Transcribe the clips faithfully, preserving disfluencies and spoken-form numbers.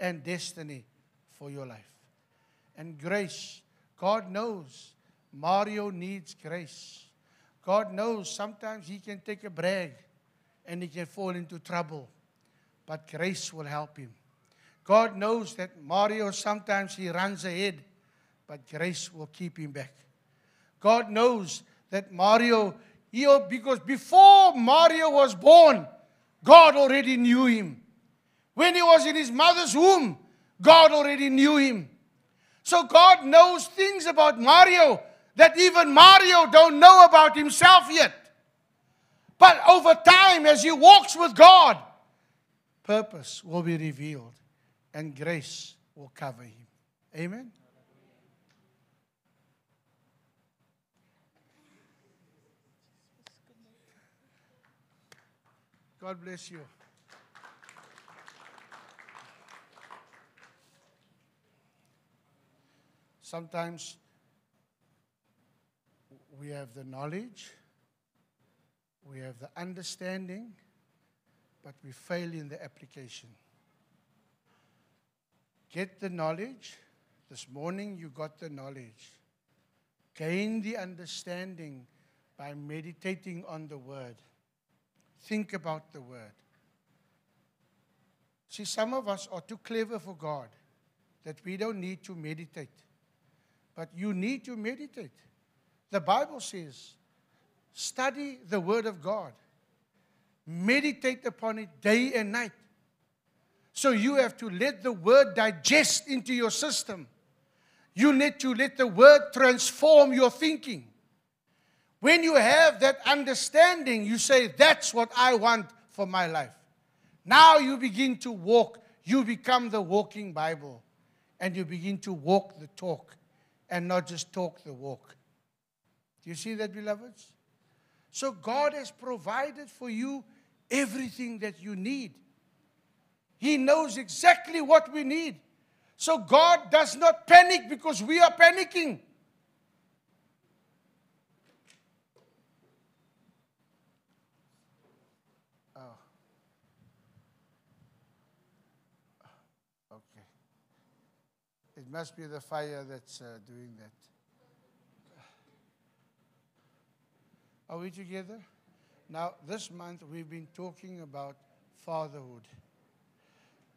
and destiny for your life. And grace, God knows Mario needs grace. God knows sometimes he can take a brag and he can fall into trouble, but grace will help him. God knows that Mario sometimes he runs ahead, but grace will keep him back. God knows that Mario, he, because before Mario was born, God already knew him. When he was in his mother's womb, God already knew him. So God knows things about Mario that even Mario don't know about himself yet. But over time, as he walks with God, purpose will be revealed and grace will cover him. Amen? God bless you. Sometimes we have the knowledge, we have the understanding, but we fail in the application. Get the knowledge. This morning you got the knowledge. Gain the understanding by meditating on the Word. Think about the Word. See, some of us are too clever for God that we don't need to meditate. But you need to meditate. The Bible says, study the Word of God. Meditate upon it day and night. So you have to let the Word digest into your system. You need to let the Word transform your thinking. When you have that understanding, you say, that's what I want for my life. Now you begin to walk. You become the walking Bible. And you begin to walk the talk and not just talk the walk. Do you see that, beloveds? So God has provided for you everything that you need. He knows exactly what we need. So God does not panic because we are panicking. It must be the fire that's uh, doing that. Are we together? Now, this month we've been talking about fatherhood.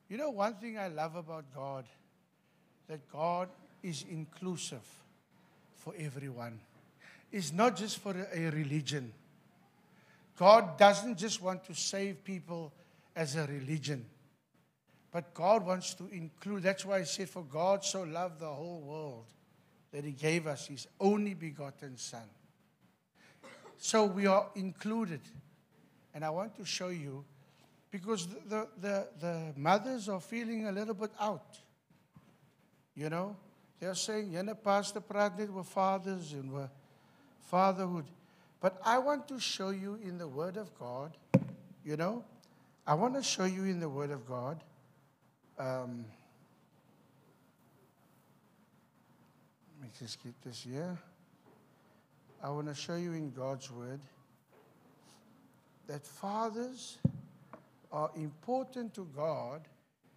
You know, one thing I love about God, that God is inclusive for everyone. It's not just for a religion. God doesn't just want to save people as a religion. But God wants to include. That's why he said, for God so loved the whole world that he gave us his only begotten son. So we are included. And I want to show you, because the, the, the mothers are feeling a little bit out. You know, they're saying, you know, Pastor Praat net, we're fathers and we're fatherhood. But I want to show you in the Word of God, you know, I want to show you in the Word of God, Um, let me just get this here. I want to show you in God's Word that fathers are important to God,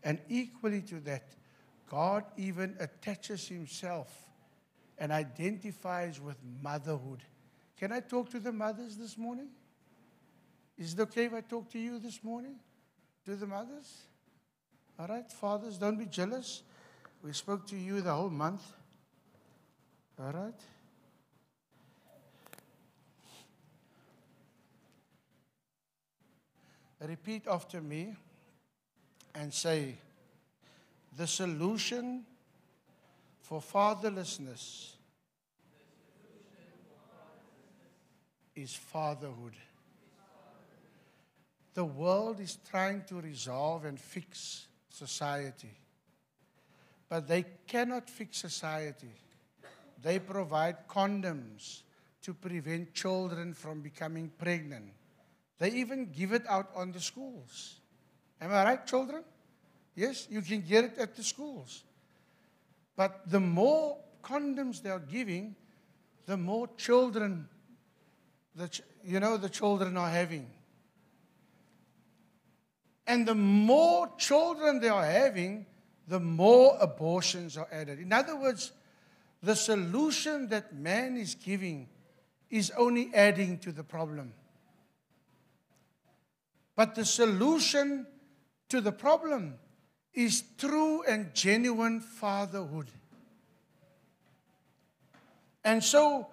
and equally to that, God even attaches himself and identifies with motherhood. Can I talk to the mothers this morning? Is it okay if I talk to you this morning? To the mothers? All right, fathers, don't be jealous. We spoke to you the whole month. All right? Repeat after me and say, the solution for fatherlessness is fatherhood. The world is trying to resolve and fix society. But they cannot fix society. They provide condoms to prevent children from becoming pregnant. They even give it out on the schools. Am I right, children? Yes, you can get it at the schools. But the more condoms they are giving, the more children, the ch you know, the children are having. And the more children they are having, the more abortions are added. In other words, the solution that man is giving is only adding to the problem. But the solution to the problem is true and genuine fatherhood. And so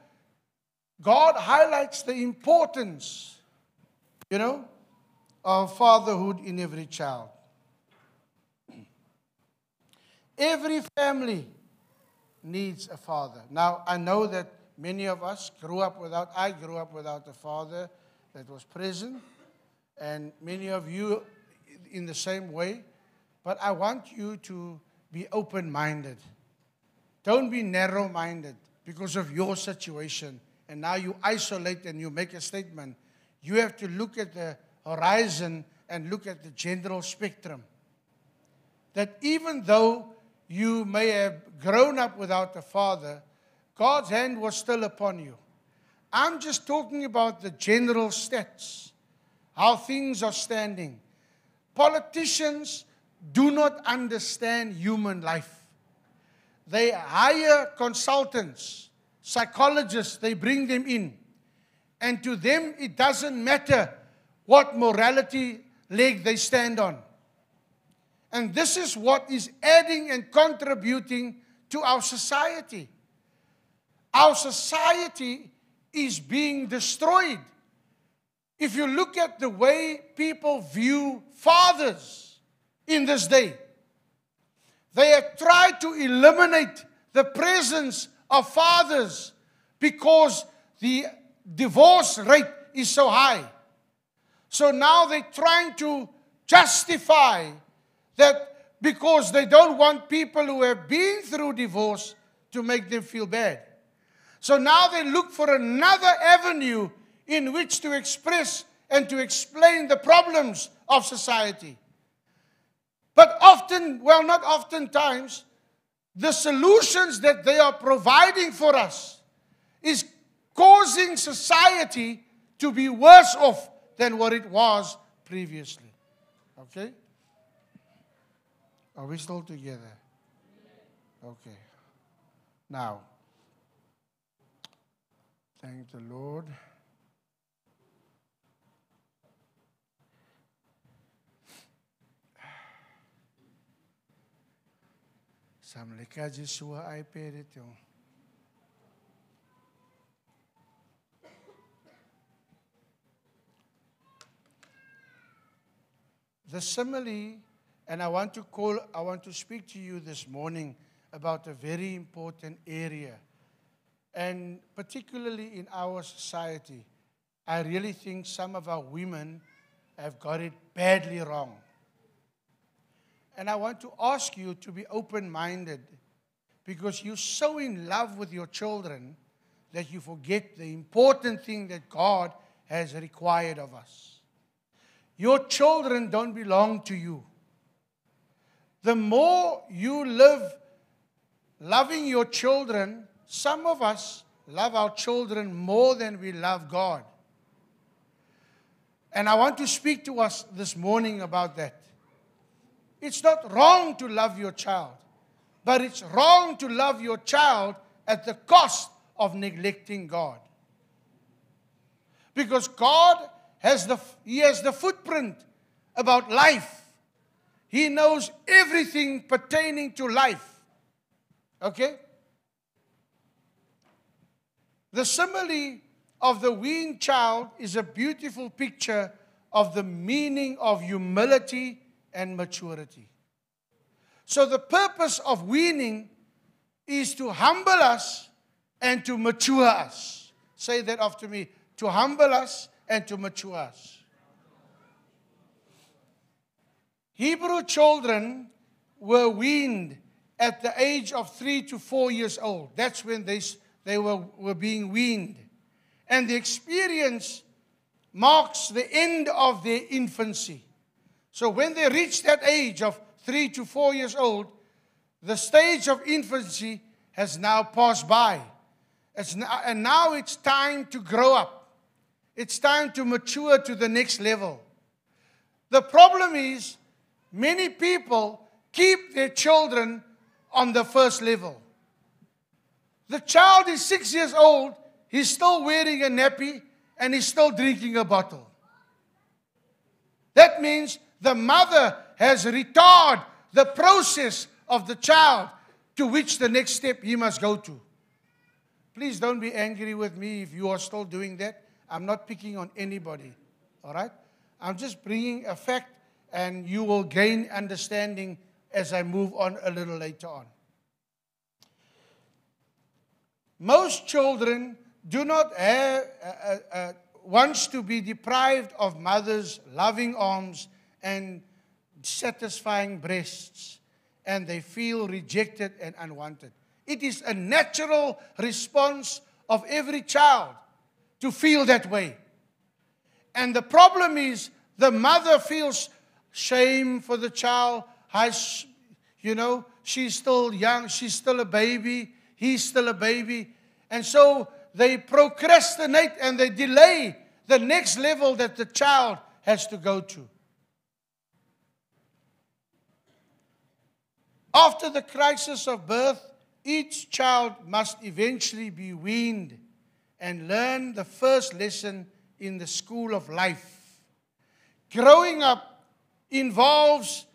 God highlights the importance, you know, of fatherhood in every child. Every family needs a father. Now, I know that many of us grew up without, I grew up without a father that was present, and many of you in the same way. But I want you to be open-minded. Don't be narrow-minded because of your situation. And now you isolate and you make a statement. You have to look at the horizon and look at the general spectrum. That even though you may have grown up without a father, God's hand was still upon you. I'm just talking about the general stats, how things are standing. Politicians do not understand human life. They hire consultants, psychologists, they bring them in. And to them, it doesn't matter what morality leg they stand on. And this is what is adding and contributing to our society. Our society is being destroyed. If you look at the way people view fathers in this day, they have tried to eliminate the presence of fathers because the divorce rate is so high. So now they're trying to justify that because they don't want people who have been through divorce to make them feel bad. So now they look for another avenue in which to express and to explain the problems of society. But often, well, not oftentimes, the solutions that they are providing for us is causing society to be worse off than what it was previously. Okay? Are we still together? Okay. Now, thank the Lord. Samlika Jisua I paid it. The simile, and I want to call, I want to speak to you this morning about a very important area. And particularly in our society, I really think some of our women have got it badly wrong. And I want to ask you to be open-minded because you're so in love with your children that you forget the important thing that God has required of us. Your children don't belong to you. The more you live loving your children, some of us love our children more than we love God. And I want to speak to us this morning about that. It's not wrong to love your child, but it's wrong to love your child at the cost of neglecting God. Because God has the, He has the footprint about life. He knows everything pertaining to life. Okay? The simile of the weaned child is a beautiful picture of the meaning of humility and maturity. So the purpose of weaning is to humble us and to mature us. Say that after me. To humble us and to mature us. Hebrew children were weaned at the age of three to four years old. That's when they, they were, were being weaned. And the experience marks the end of their infancy. So when they reach that age of three to four years old, the stage of infancy has now passed by. It's now, and now it's time to grow up. It's time to mature to the next level. The problem is many people keep their children on the first level. The child is six years old, he's still wearing a nappy, and he's still drinking a bottle. That means the mother has retarded the process of the child to which the next step he must go to. Please don't be angry with me if you are still doing that. I'm not picking on anybody, all right? I'm just bringing a fact, and you will gain understanding as I move on a little later on. Most children do not have, uh, uh, wants to be deprived of mother's loving arms and satisfying breasts, and they feel rejected and unwanted. It is a natural response of every child to feel that way. And the problem is the mother feels shame for the child. You know, she's still young, she's still a baby, he's still a baby. And so they procrastinate and they delay the next level that the child has to go to. After the crisis of birth, each child must eventually be weaned and learn the first lesson in the school of life. Growing up involves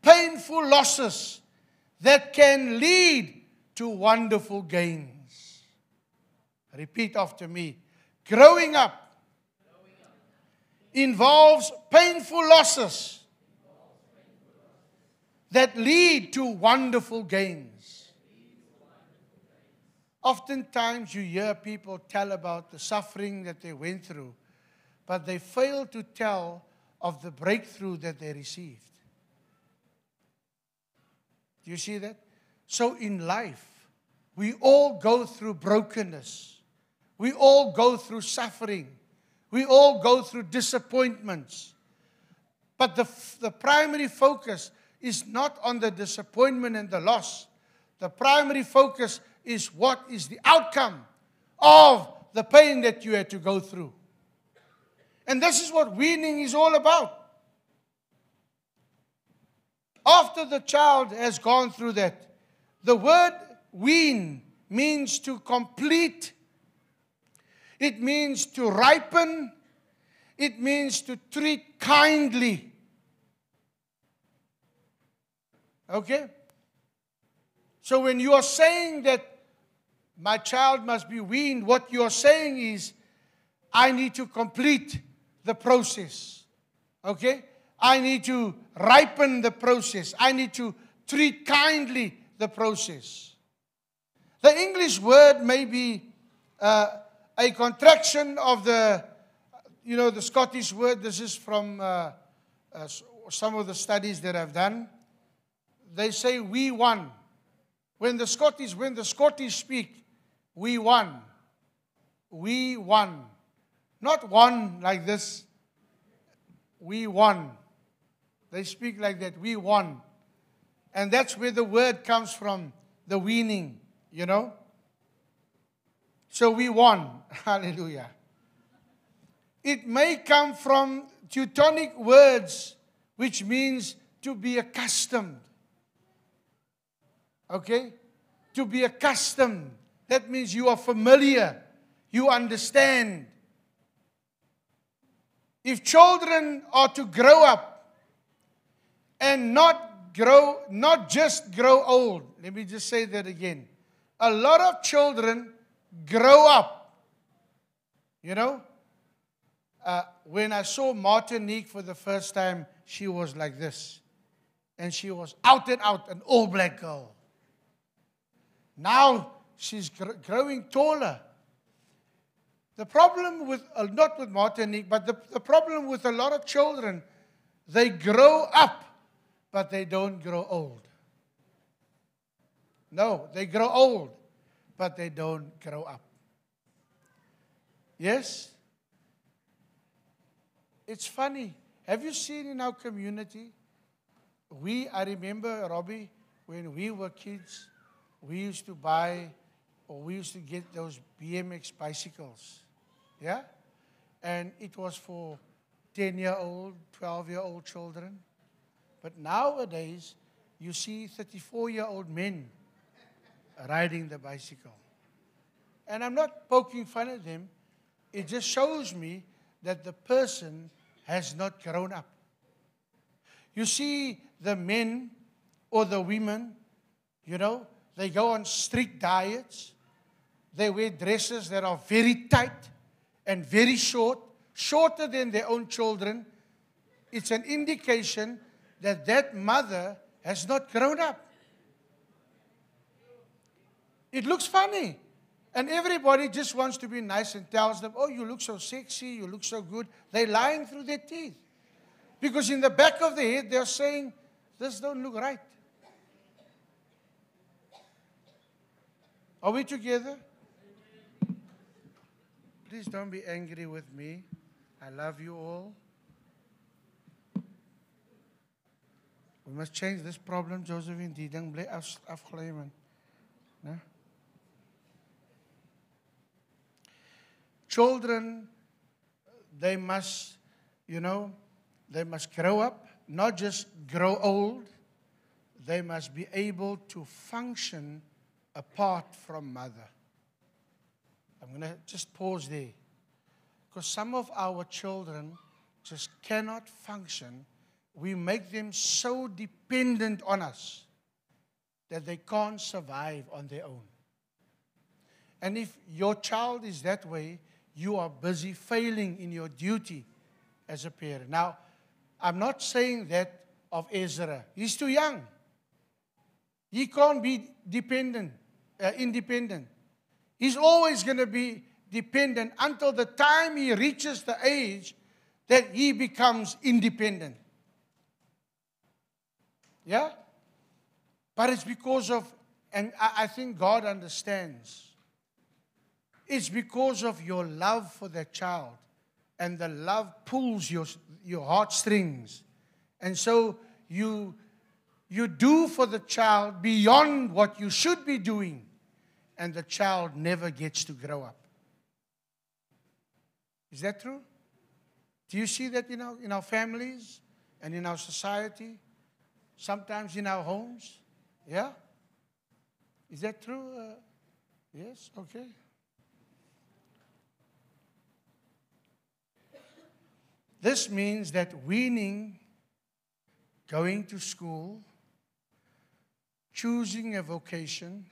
painful losses that can lead to wonderful gains. Repeat after me. Growing up involves painful losses that lead to wonderful gains. Oftentimes you hear people tell about the suffering that they went through, but they fail to tell of the breakthrough that they received. Do you see that? So in life, we all go through brokenness. We all go through suffering. We all go through disappointments. But the, the primary focus is not on the disappointment and the loss. The primary focus is what is the outcome of the pain that you had to go through. And this is what weaning is all about. After the child has gone through that, the word wean means to complete. It means to ripen. It means to treat kindly. Okay? So when you are saying that my child must be weaned, what you are saying is, I need to complete the process, okay? I need to ripen the process. I need to treat kindly the process. The English word may be uh, a contraction of the, you know, the Scottish word. This is from uh, uh, some of the studies that I've done. They say we won. When the Scottish, when the Scottish speak, we won, we won. Not won like this, we won. They speak like that, we won. And that's where the word comes from, the weaning, you know. So we won, hallelujah. It may come from Teutonic words, which means to be accustomed. Okay? To be accustomed. That means you are familiar. You understand. If children are to grow up and not grow, not just grow old. Let me just say that again. A lot of children grow up. You know? Uh, when I saw Martinique for the first time, she was like this. And she was out and out, an all-black girl. Now she's gr growing taller. The problem with, uh, not with Martinique, but the, the problem with a lot of children, they grow up, but they don't grow old. No, they grow old, but they don't grow up. Yes? It's funny. Have you seen in our community, we, I remember, Robbie, when we were kids, we used to buy, or we used to get those B M X bicycles, yeah? And it was for ten-year-old, twelve-year-old children. But nowadays, you see thirty-four-year-old men riding the bicycle. And I'm not poking fun at them. It just shows me that the person has not grown up. You see the men or the women, you know, they go on strict diets. They wear dresses that are very tight and very short, shorter than their own children. It's an indication that that mother has not grown up. It looks funny. And everybody just wants to be nice and tells them, oh, you look so sexy, you look so good. They're lying through their teeth. Because in the back of their head, they're saying, this don't look right. Are we together? Please don't be angry with me. I love you all. We must change this problem, Josephine. Die ding bly afgeleë. No? Children, they must, you know, they must grow up, not just grow old. They must be able to function apart from mother. I'm going to just pause there. Because some of our children just cannot function. We make them so dependent on us that they can't survive on their own. And if your child is that way, you are busy failing in your duty as a parent. Now, I'm not saying that of Ezra. He's too young. He can't be dependent, uh, independent. He's always going to be dependent until the time he reaches the age that he becomes independent. Yeah? But it's because of, and I, I think God understands, it's because of your love for that child. And the love pulls your, your heartstrings. And so you, you do for the child beyond what you should be doing. And the child never gets to grow up. Is that true? Do you see that in our, in our families and in our society? Sometimes in our homes? Yeah? Is that true? Uh, yes? Okay. This means that weaning, going to school, choosing a vocation,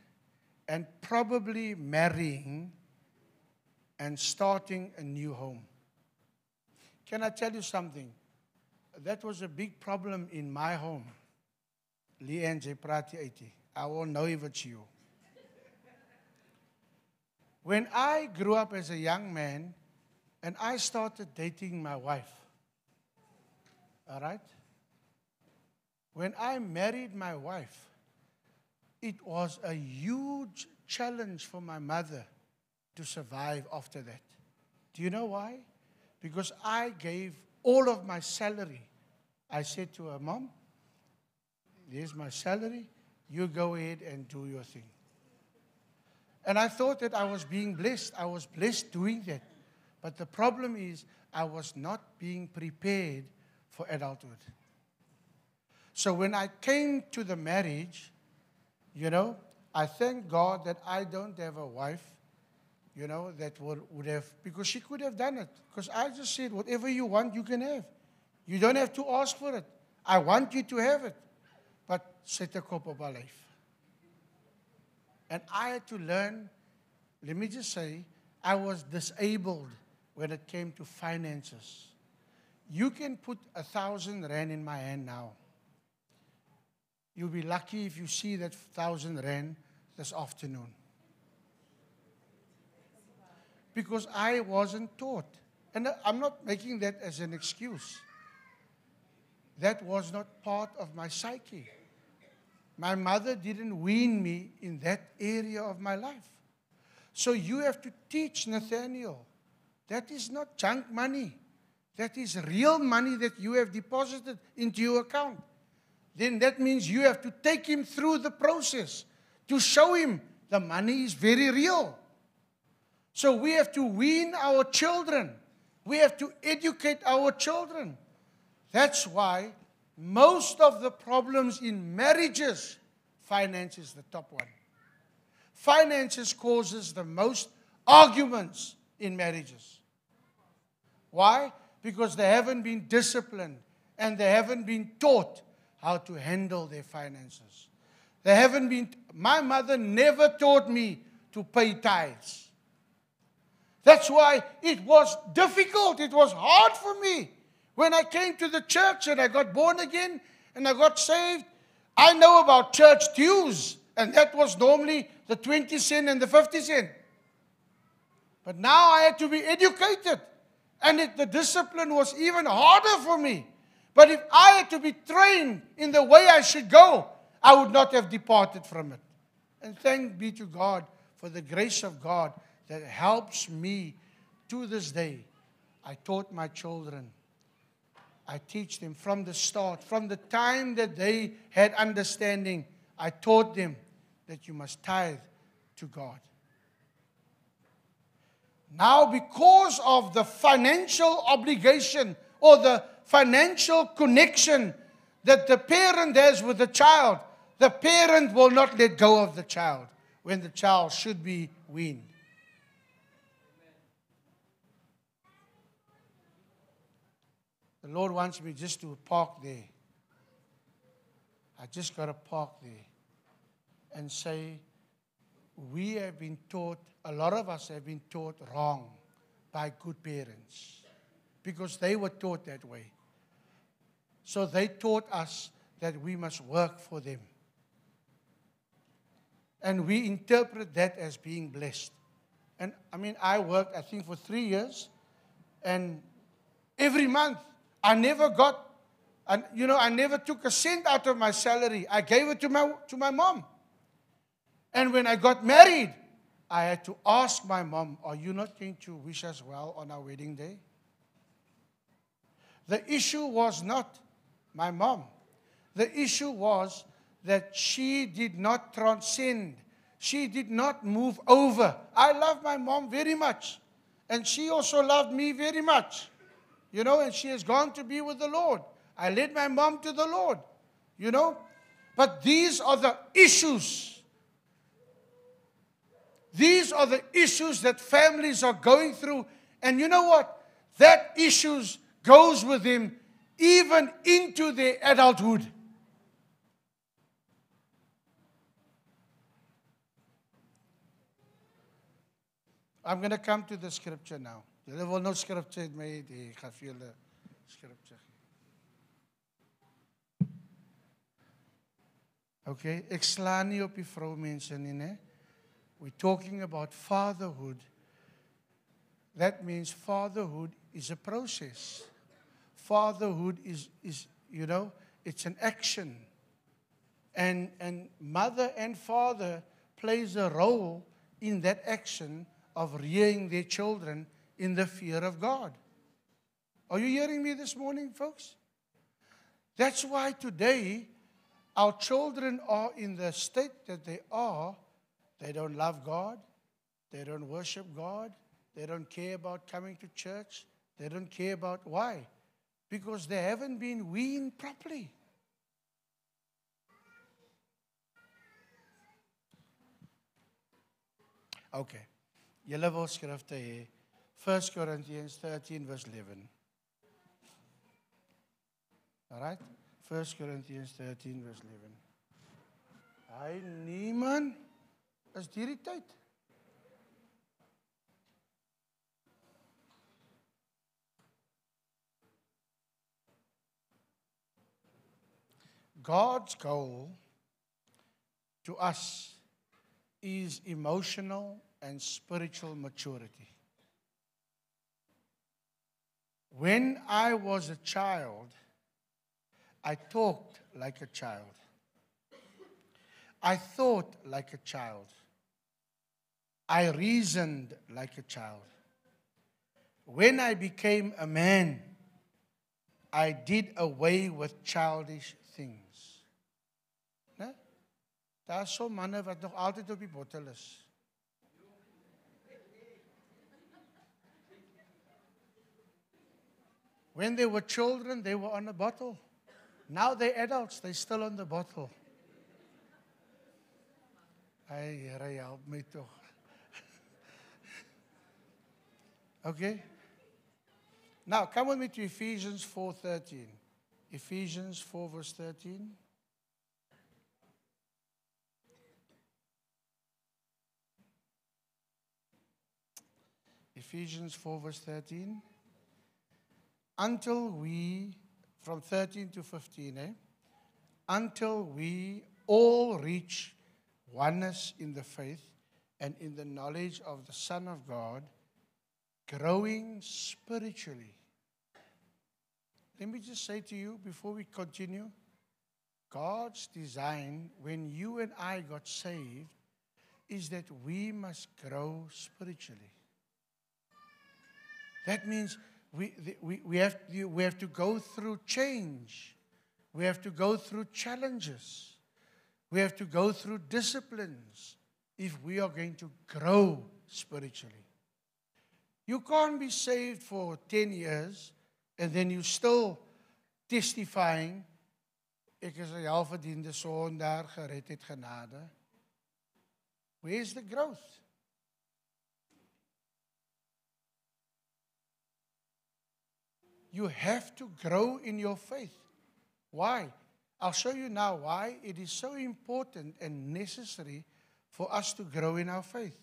and probably marrying and starting a new home. Can I tell you something? That was a big problem in my home. Leanne J. Prati eighty. I won't know if it's you. When I grew up as a young man, and I started dating my wife, all right? When I married my wife, it was a huge challenge for my mother to survive after that. Do you know why? Because I gave all of my salary. I said to her, Mom, here's my salary. You go ahead and do your thing. And I thought that I was being blessed. I was blessed doing that. But the problem is, I was not being prepared for adulthood. So when I came to the marriage, you know, I thank God that I don't have a wife, you know, that would, would have, because she could have done it. Because I just said, whatever you want, you can have. You don't have to ask for it. I want you to have it. But set a cup of our life. And I had to learn, let me just say, I was disabled when it came to finances. You can put a thousand rand in my hand now. You'll be lucky if you see that thousand rand this afternoon. Because I wasn't taught. And I'm not making that as an excuse. That was not part of my psyche. My mother didn't wean me in that area of my life. So you have to teach Nathaniel. That is not junk money. That is real money that you have deposited into your account. Then that means you have to take him through the process to show him the money is very real. So we have to wean our children. We have to educate our children. That's why most of the problems in marriages, finance is the top one. Finances causes the most arguments in marriages. Why? Because they haven't been disciplined and they haven't been taught how to handle their finances. They haven't been... My mother never taught me to pay tithes. That's why it was difficult. It was hard for me. When I came to the church and I got born again and I got saved, I know about church dues. And that was normally the twenty cent and the fifty cent. But now I had to be educated. And it, the discipline was even harder for me. But if I had to be trained in the way I should go, I would not have departed from it. And thank be to God for the grace of God that helps me to this day. I taught my children. I teach them from the start, from the time that they had understanding. I taught them that you must tithe to God. Now, because of the financial obligation or the financial connection that the parent has with the child, the parent will not let go of the child when the child should be weaned. The Lord wants me just to park there. I just got to park there and say, we have been taught, a lot of us have been taught wrong by good parents because they were taught that way. So they taught us that we must work for them. And we interpret that as being blessed. And I mean, I worked, I think, for three years. And every month, I never got, and you know, I never took a cent out of my salary. I gave it to my, to my mom. And when I got married, I had to ask my mom, are you not going to wish us well on our wedding day? The issue was not my mom. The issue was that she did not transcend. She did not move over. I love my mom very much. And she also loved me very much. You know, and she has gone to be with the Lord. I led my mom to the Lord. You know, but these are the issues. These are the issues that families are going through. And you know what? That issues goes with them even into their adulthood. I'm going to come to the scripture now. There was no scripture in my scripture. Okay, we're talking about fatherhood. That means fatherhood is a process. Fatherhood is, is you know, it's an action. And, and mother and father plays a role in that action of rearing their children in the fear of God. Are you hearing me this morning, folks? That's why today our children are in the state that they are. They don't love God. They don't worship God. They don't care about coming to church. They don't care about why. Because they haven't been weaned properly. Okay. Julle wil skrifte hê. First Corinthians thirteen verse eleven. All right? First Corinthians thirteen verse eleven. Hy niemand is deur die tyd. God's goal to us is emotional and spiritual maturity. When I was a child, I talked like a child. I thought like a child. I reasoned like a child. When I became a man, I did away with childish things. Daar is so manne wat nog altyd op die bottel is. When they were children, they were on a bottle. Now they're adults, they're still on the bottle. Ay, Here, help me too. Okay? Now, come with me to Ephesians four thirteen. Ephesians four, verse thirteen. Ephesians four, verse thirteen. Until we, from thirteen to fifteen, eh? Until we all reach oneness in the faith and in the knowledge of the Son of God, growing spiritually. Let me just say to you before we continue, God's design when you and I got saved is that we must grow spiritually. That means we, we, we, have, we have to go through change. We have to go through challenges. We have to go through disciplines if we are going to grow spiritually. You can't be saved for ten years and then you're still testifying. Where's the growth? You have to grow in your faith. Why? I'll show you now why it is so important and necessary for us to grow in our faith.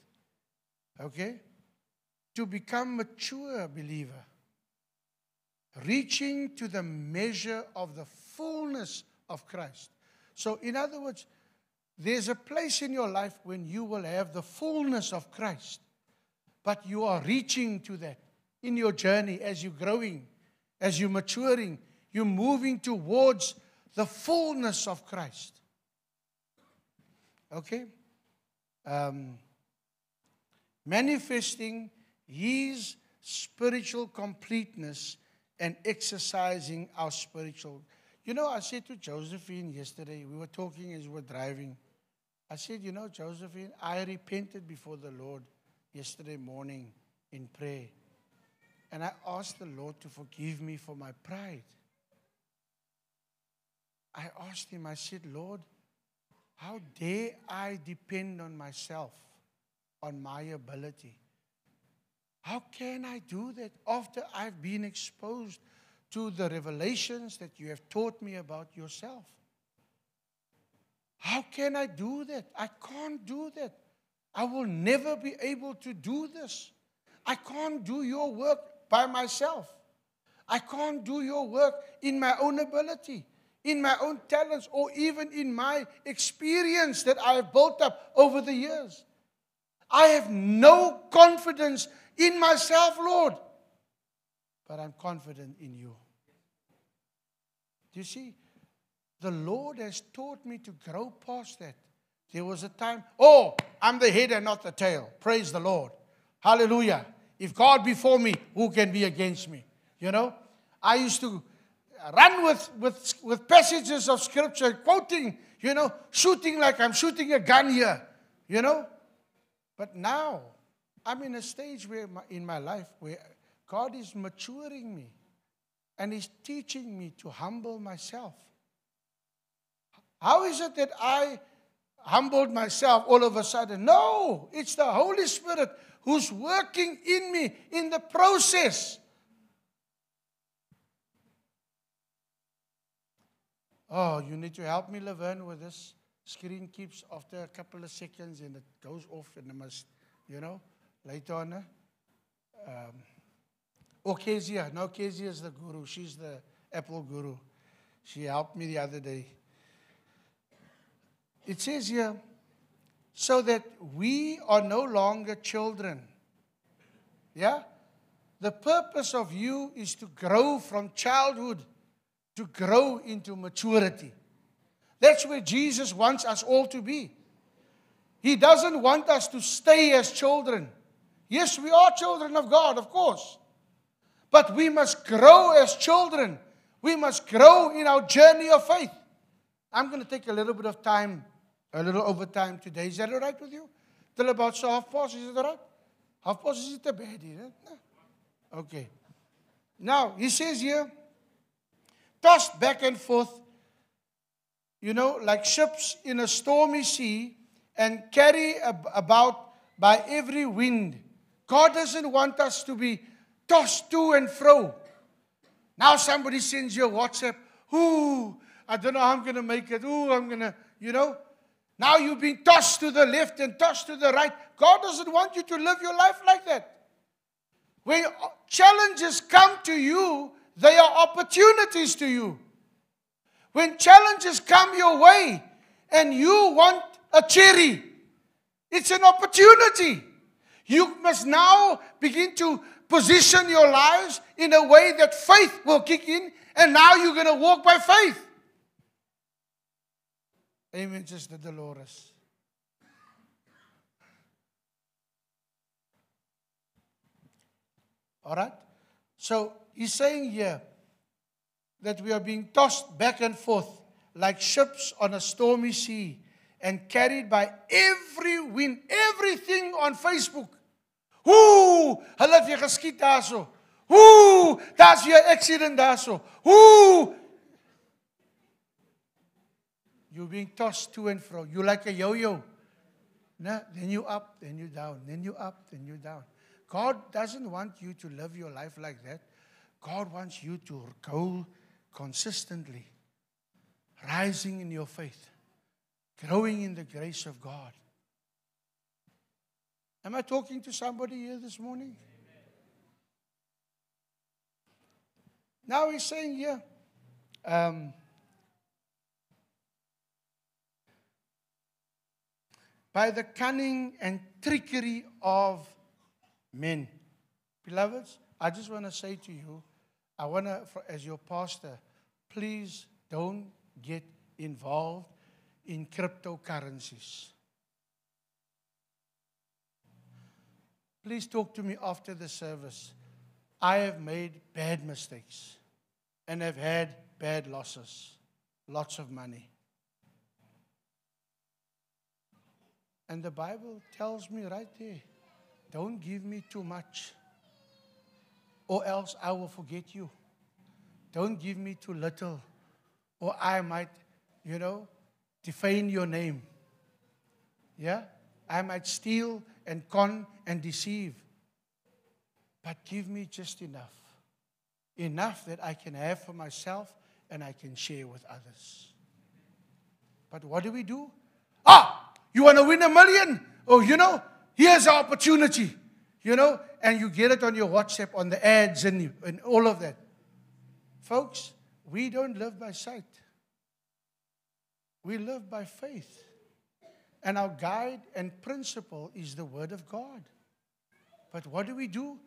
Okay? To become mature believer, reaching to the measure of the fullness of Christ. So in other words, there's a place in your life when you will have the fullness of Christ, but you are reaching to that in your journey as you're growing, as you're maturing, you're moving towards the fullness of Christ. Okay? Um, manifesting His spiritual completeness and exercising our spiritual. You know, I said to Josephine yesterday, we were talking as we were driving. I said, you know, Josephine, I repented before the Lord yesterday morning in prayer. And I asked the Lord to forgive me for my pride. I asked Him, I said, Lord, how dare I depend on myself, on my ability? How can I do that after I've been exposed to the revelations that you have taught me about yourself? How can I do that? I can't do that. I will never be able to do this. I can't do your work by myself. I can't do your work in my own ability, in my own talents, or even in my experience that I have built up over the years. I have no confidence in myself, Lord, but I'm confident in you. Do you see? The Lord has taught me to grow past that. There was a time, oh, I'm the head and not the tail. Praise the Lord. Hallelujah. If God be for me, who can be against me? You know, I used to run with, with, with passages of scripture, quoting, you know, shooting like I'm shooting a gun here, you know. But now, I'm in a stage where my, in my life where God is maturing me and He's teaching me to humble myself. How is it that I humbled myself all of a sudden? No, it's the Holy Spirit who's working in me in the process. Oh, you need to help me, Laverne, with this. Screen keeps after a couple of seconds and it goes off and I must, you know. Later on, um, oh, Kezia. No, Kezia is the guru. She's the Apple guru. She helped me the other day. It says here, so that we are no longer children. Yeah? The purpose of you is to grow from childhood to grow into maturity. That's where Jesus wants us all to be. He doesn't want us to stay as children. Yes, we are children of God, of course. But we must grow as children. We must grow in our journey of faith. I'm going to take a little bit of time, a little over time today. Is that all right with you? Till about so half past, is it all right? Half past, is it a bad idea? Okay. Now, he says here, tossed back and forth you know, like ships in a stormy sea and carried ab about by every wind. God doesn't want us to be tossed to and fro. Now somebody sends you a WhatsApp. Ooh, I don't know how I'm going to make it. Ooh, I'm going to, you know. Now you've been tossed to the left and tossed to the right. God doesn't want you to live your life like that. When challenges come to you, they are opportunities to you. When challenges come your way and you want a cherry, it's an opportunity. You must now begin to position your lives in a way that faith will kick in, and now you're going to walk by faith. Amen, Sister Dolores. All right? So he's saying here that we are being tossed back and forth like ships on a stormy sea and carried by every wind, everything on Facebook. Ooh, hulle het weer geskiet daarso. Ooh, daar's weer 'n accident daarso. Ooh. You're being tossed to and fro. You're like a yo-yo. No, then you up, then you down, then you up, then you down. God doesn't want you to live your life like that. God wants you to go consistently, rising in your faith, growing in the grace of God. Am I talking to somebody here this morning? Amen. Now he's saying here, um, by the cunning and trickery of men. Beloveds, I just want to say to you, I want to, for, as your pastor, please don't get involved in cryptocurrencies. Please talk to me after the service. I have made bad mistakes and have had bad losses, lots of money. And the Bible tells me right there, don't give me too much, or else I will forget you. Don't give me too little, or I might, you know, defame your name. Yeah? I might steal and con and deceive. But give me just enough. Enough that I can have for myself and I can share with others. But what do we do? Ah! You want to win a million? Oh, you know? Here's our opportunity, you know, and you get it on your WhatsApp, on the ads, and, and all of that. Folks, we don't live by sight. We live by faith. And our guide and principle is the Word of God. But what do we do?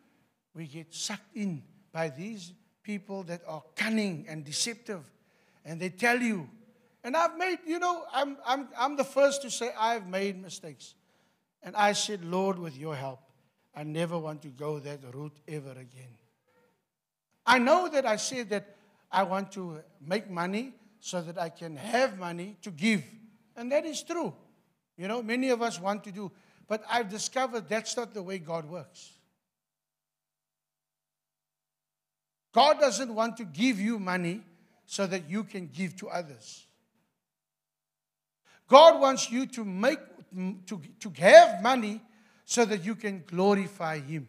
We get sucked in by these people that are cunning and deceptive, and they tell you. And I've made, you know, I'm, I'm, I'm the first to say I've made mistakes. And I said, Lord, with your help, I never want to go that route ever again. I know that I said that I want to make money so that I can have money to give. And that is true. You know, many of us want to do. But I've discovered that's not the way God works. God doesn't want to give you money so that you can give to others. God wants you to make To, to have money so that you can glorify Him.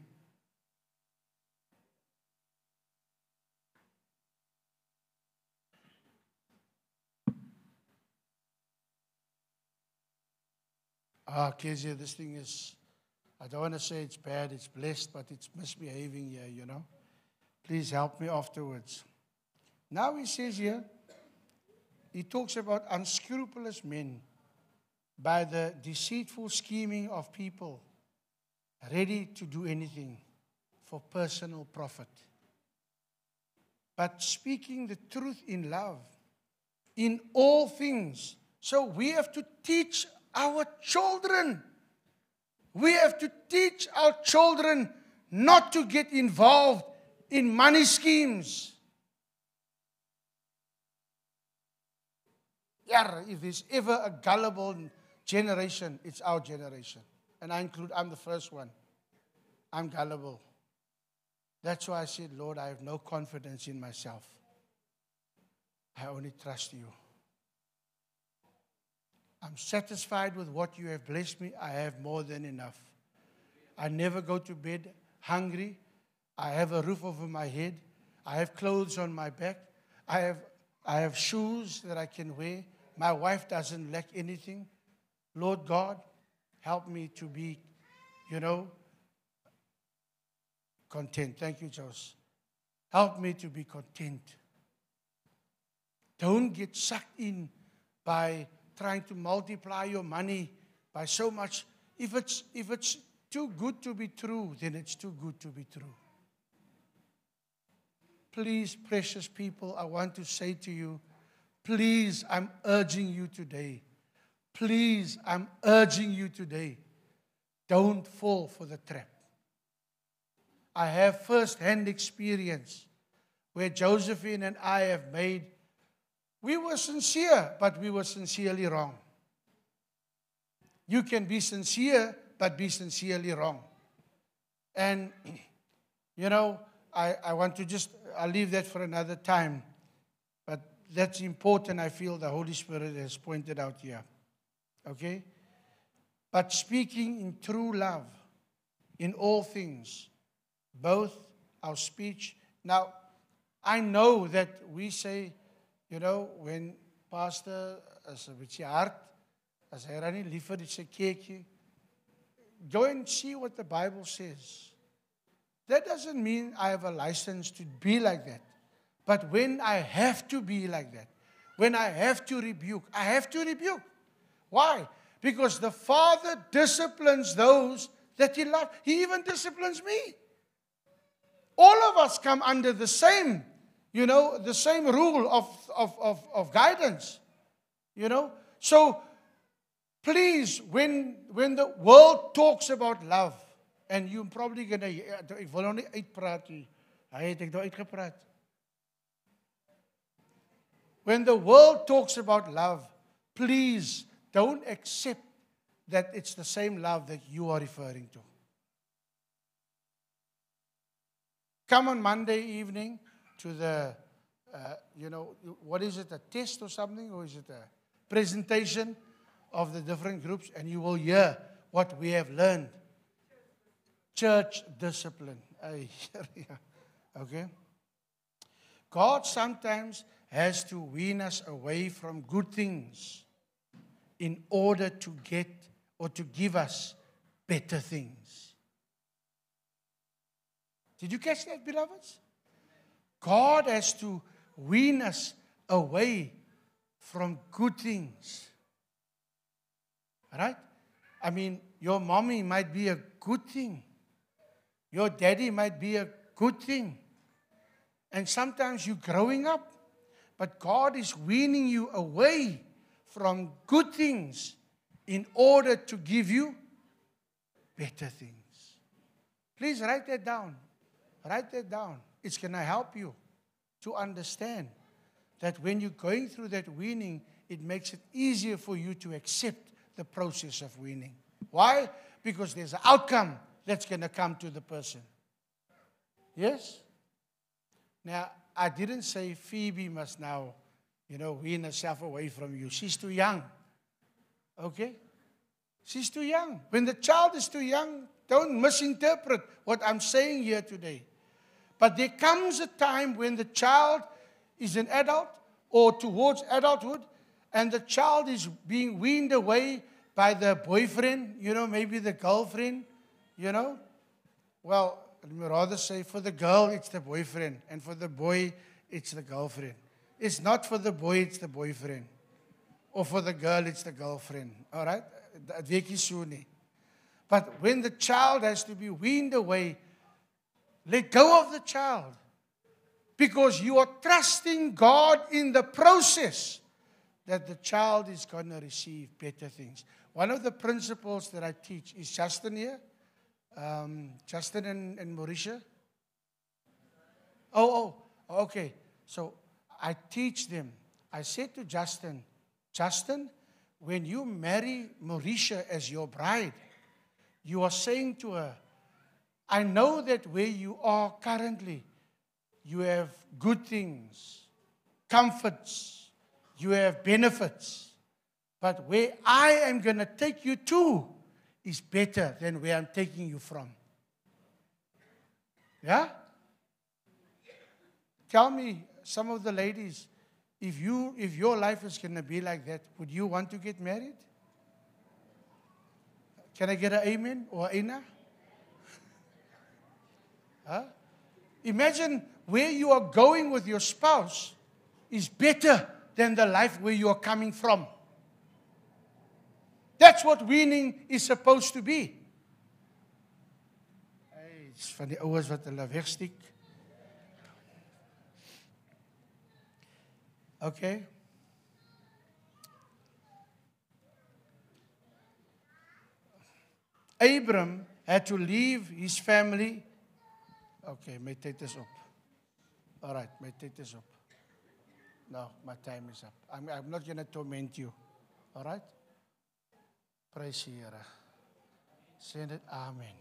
Ah, Kezia, this thing is, I don't want to say it's bad, it's blessed, but it's misbehaving here, you know. Please help me afterwards. Now he says here, he talks about unscrupulous men, by the deceitful scheming of people, ready to do anything for personal profit. But speaking the truth in love, in all things. So we have to teach our children. We have to teach our children not to get involved in money schemes. Yeah, if there's ever a gullible generation, it's our generation. And I include, I'm the first one. I'm gullible. That's why I said, Lord, I have no confidence in myself. I only trust you. I'm satisfied with what you have blessed me. I have more than enough. I never go to bed hungry. I have a roof over my head. I have clothes on my back. I have, I have shoes that I can wear. My wife doesn't lack anything. Lord God, help me to be, you know, content. Thank you, Jose. Help me to be content. Don't get sucked in by trying to multiply your money by so much. If it's, if it's too good to be true, then it's too good to be true. Please, precious people, I want to say to you, please, I'm urging you today. Please, I'm urging you today. Don't fall for the trap. I have first-hand experience where Josephine and I have made, we were sincere, but we were sincerely wrong. You can be sincere, but be sincerely wrong. And, you know, I, I want to just, I'll leave that for another time. But that's important, I feel the Holy Spirit has pointed out here. Okay? But speaking in true love, in all things, both our speech. Now, I know that we say, you know, when pastor is a bit hard, as I run in liever it's a cakey, go and see what the Bible says. That doesn't mean I have a license to be like that. But when I have to be like that, when I have to rebuke, I have to rebuke. Why? Because the Father disciplines those that He loves. He even disciplines me. All of us come under the same, you know, the same rule of, of, of, of guidance, you know. So, please, when, when the world talks about love, and you're probably going to, ek wil nou nie uitpraat nie. Hy het ek nou uitgepraat. When the world talks about love, please don't accept that it's the same love that you are referring to. Come on Monday evening to the, uh, you know, what is it, a test or something? Or is it a presentation of the different groups? And you will hear what we have learned. Church discipline. Okay? God sometimes has to wean us away from good things in order to get or to give us better things. Did you catch that, beloveds? God has to wean us away from good things. Right? I mean, your mommy might be a good thing. Your daddy might be a good thing. And sometimes you're growing up, but God is weaning you away from good things in order to give you better things. Please write that down. Write that down. It's going to help you to understand that when you're going through that weaning, it makes it easier for you to accept the process of weaning. Why? Because there's an outcome that's going to come to the person. Yes? Now, I didn't say Phoebe must now, you know, wean herself away from you. She's too young. Okay? She's too young. When the child is too young, don't misinterpret what I'm saying here today. But there comes a time when the child is an adult or towards adulthood, and the child is being weaned away by the boyfriend, you know, maybe the girlfriend, you know. Well, let me rather say for the girl, it's the boyfriend, and for the boy, it's the girlfriend. It's not for the boy, it's the boyfriend. Or for the girl, it's the girlfriend. All right? But when the child has to be weaned away, let go of the child. Because you are trusting God in the process that the child is going to receive better things. One of the principles that I teach is Justin here. Um, Justin and, and Mauricia. Oh, oh, okay. So I teach them. I said to Justin, Justin, when you marry Mauricia as your bride, you are saying to her, I know that where you are currently, you have good things, comforts, you have benefits. But where I am going to take you to is better than where I'm taking you from. Yeah? Tell me, some of the ladies, if you, if your life is going to be like that, would you want to get married? Can I get an amen or ana? Huh? Imagine where you are going with your spouse is better than the life where you are coming from. That's what winning is supposed to be. Okay. Abram had to leave his family. Okay, may take this up. All right, may take this up. No, my time is up. I'm, I'm not going to torment you. All right? Praise Yera. Send it. Amen.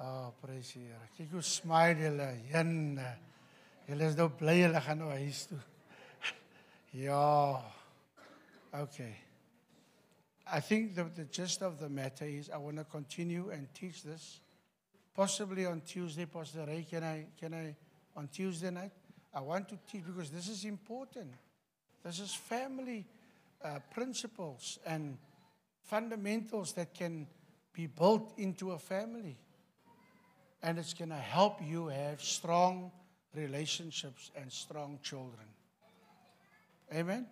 Oh, praise Yera. Kijk hoe smile jylle. Jylle. Jylle is nou blij jylle gaan nou huis toe. Ja. Okay. I think the, the gist of the matter is I want to continue and teach this. Possibly on Tuesday, Pastor Ray, can I, can I, on Tuesday night? I want to teach because this is important. This is family uh, principles and fundamentals that can be built into a family. And it's going to help you have strong relationships and strong children. Amen?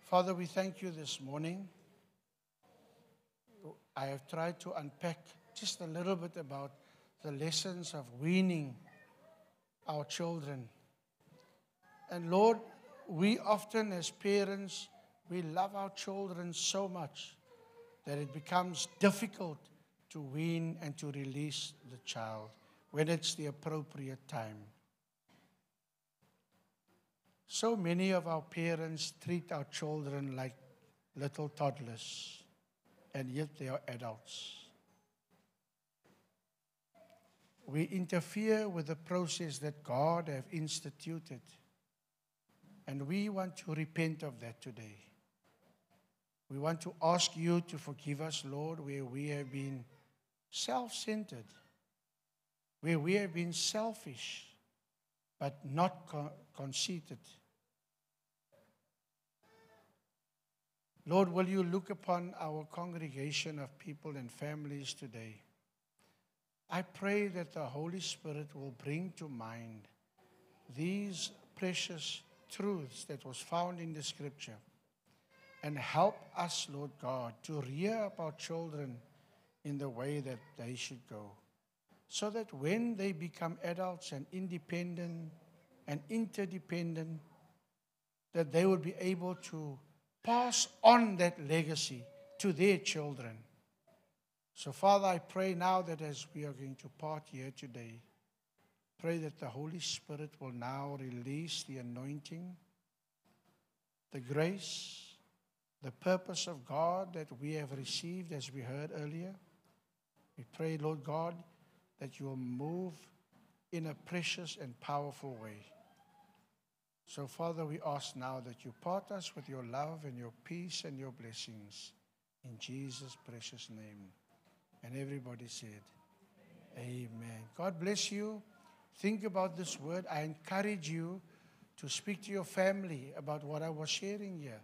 Father, we thank you this morning. I have tried to unpack just a little bit about the lessons of weaning our children. And Lord, we often as parents, we love our children so much that it becomes difficult to wean and to release the child when it's the appropriate time. So many of our parents treat our children like little toddlers. And yet they are adults. We interfere with the process that God has instituted. And we want to repent of that today. We want to ask you to forgive us, Lord, where we have been self-centered, where we have been selfish, but not con- conceited. Lord, will you look upon our congregation of people and families today? I pray that the Holy Spirit will bring to mind these precious truths that was found in the Scripture and help us, Lord God, to rear up our children in the way that they should go, so that when they become adults and independent and interdependent, that they will be able to pass on that legacy to their children. So, Father, I pray now that as we are going to part here today, pray that the Holy Spirit will now release the anointing, the grace, the purpose of God that we have received as we heard earlier. We pray, Lord God, that you will move in a precious and powerful way. So, Father, we ask now that you part us with your love and your peace and your blessings. In Jesus' precious name. And everybody said, Amen. Amen. God bless you. Think about this word. I encourage you to speak to your family about what I was sharing here.